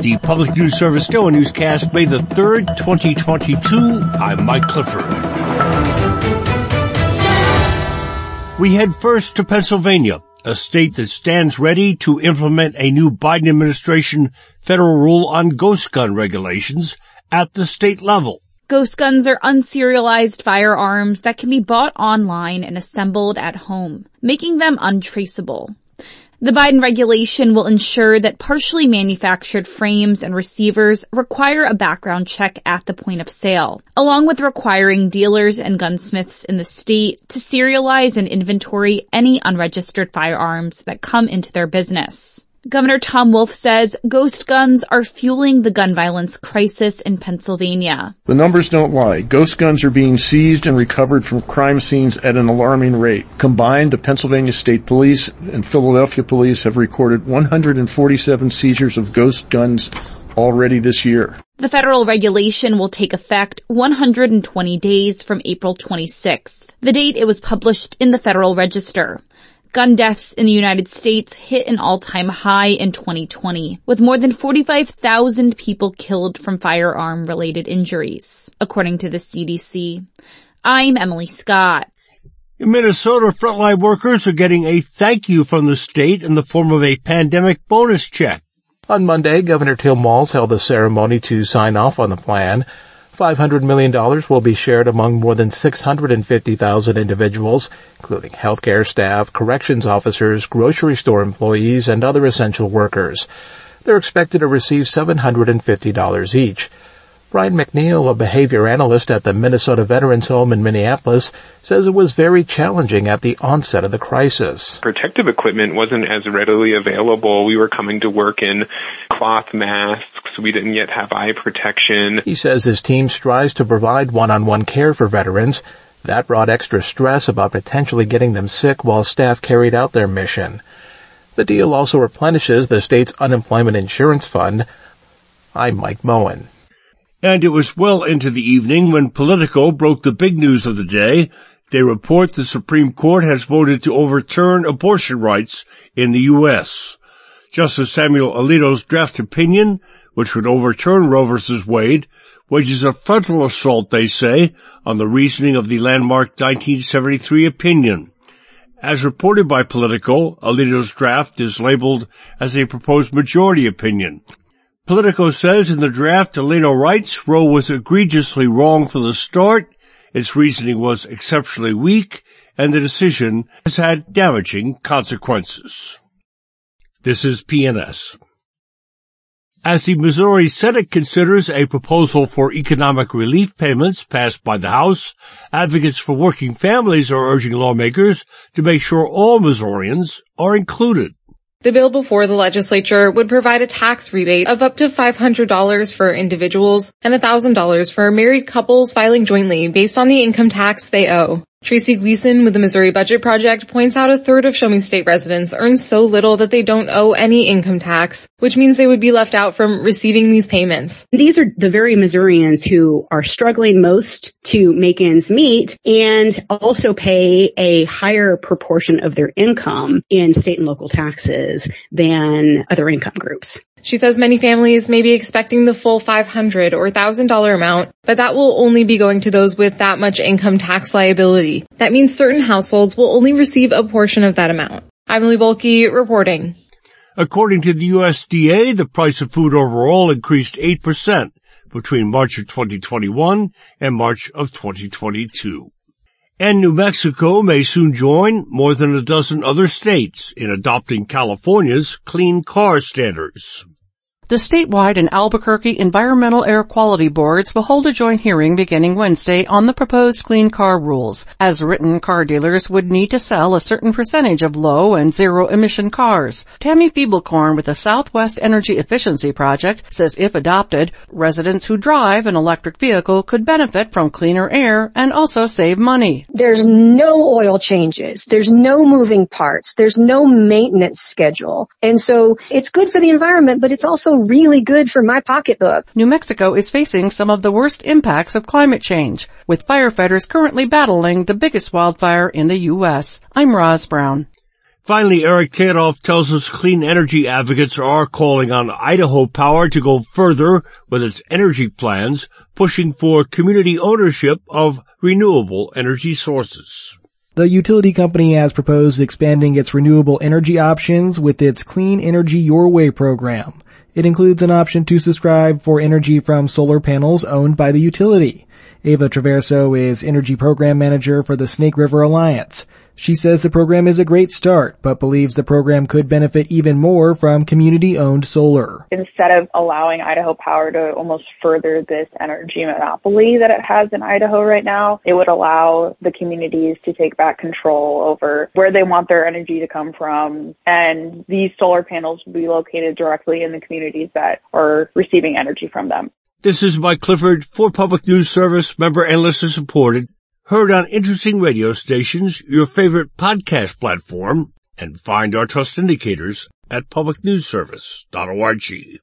The Public News Service still a newscast, May the 3rd, 2022. I'm Mike Clifford. We head first to Pennsylvania, a state that stands ready to implement a new Biden administration federal rule on ghost gun regulations at the state level. Ghost guns are unserialized firearms that can be bought online and assembled at home, making them untraceable. The Biden regulation will ensure that partially manufactured frames and receivers require a background check at the point of sale, along with requiring dealers and gunsmiths in the state to serialize and inventory any unregistered firearms that come into their business. Governor Tom Wolf says ghost guns are fueling the gun violence crisis in Pennsylvania. The numbers don't lie. Ghost guns are being seized and recovered from crime scenes at an alarming rate. Combined, the Pennsylvania State Police and Philadelphia Police have recorded 147 seizures of ghost guns already this year. The federal regulation will take effect 120 days from April 26th, the date it was published in the Federal Register. Gun deaths in the United States hit an all-time high in 2020, with more than 45,000 people killed from firearm-related injuries, according to the CDC. I'm Emily Scott. In Minnesota, frontline workers are getting a thank you from the state in the form of a pandemic bonus check. On Monday, Governor Tim Walz held a ceremony to sign off on the plan. $500 million will be shared among more than 650,000 individuals, including healthcare staff, corrections officers, grocery store employees, and other essential workers. They're expected to receive $750 each. Brian McNeil, a behavior analyst at the Minnesota Veterans Home in Minneapolis, says it was very challenging at the onset of the crisis. Protective equipment wasn't as readily available. We were coming to work in cloth masks. We didn't yet have eye protection. He says his team strives to provide one-on-one care for veterans. That brought extra stress about potentially getting them sick while staff carried out their mission. The deal also replenishes the state's unemployment insurance fund. I'm Mike Moen. And it was well into the evening when Politico broke the big news of the day. They report the Supreme Court has voted to overturn abortion rights in the U.S. Justice Samuel Alito's draft opinion, which would overturn Roe v. Wade, wages a frontal assault, they say, on the reasoning of the landmark 1973 opinion. As reported by Politico, Alito's draft is labeled as a proposed majority opinion. Politico says in the draft, Alito writes, Roe was egregiously wrong from the start, its reasoning was exceptionally weak, and the decision has had damaging consequences. This is PNS. As the Missouri Senate considers a proposal for economic relief payments passed by the House, advocates for working families are urging lawmakers to make sure all Missourians are included. The bill before the legislature would provide a tax rebate of up to $500 for individuals and $1,000 for married couples filing jointly based on the income tax they owe. Tracy Gleason with the Missouri Budget Project points out a third of Show Me State residents earn so little that they don't owe any income tax, which means they would be left out from receiving these payments. These are the very Missourians who are struggling most to make ends meet and also pay a higher proportion of their income in state and local taxes than other income groups. She says many families may be expecting the full $500 or $1,000 amount, but that will only be going to those with that much income tax liability. That means certain households will only receive a portion of that amount. I'm Lee Bolke reporting. According to the USDA, the price of food overall increased 8% between March of 2021 and March of 2022. And New Mexico may soon join more than a dozen other states in adopting California's clean car standards. The statewide and Albuquerque Environmental Air Quality Boards will hold a joint hearing beginning Wednesday on the proposed clean car rules. As written, car dealers would need to sell a certain percentage of low and zero emission cars. Tammy Feeblecorn with the Southwest Energy Efficiency Project says if adopted, residents who drive an electric vehicle could benefit from cleaner air and also save money. There's no oil changes. There's no moving parts. There's no maintenance schedule. And so it's good for the environment, but it's also really good for my pocketbook. New Mexico is facing some of the worst impacts of climate change, with firefighters currently battling the biggest wildfire in the U.S. I'm Roz Brown. Finally, Eric Tadoff tells us clean energy advocates are calling on Idaho Power to go further with its energy plans, pushing for community ownership of renewable energy sources. The utility company has proposed expanding its renewable energy options with its Clean Energy Your Way program. It includes an option to subscribe for energy from solar panels owned by the utility. Eva Traverso is Energy Program Manager for the Snake River Alliance. She says the program is a great start, but believes the program could benefit even more from community-owned solar. Instead of allowing Idaho Power to almost further this energy monopoly that it has in Idaho right now, it would allow the communities to take back control over where they want their energy to come from, and these solar panels would be located directly in the communities that are receiving energy from them. This is Mike Clifford for Public News Service, member and listener-supported. Heard on interesting radio stations, your favorite podcast platform, and find our trust indicators at publicnewservice.org.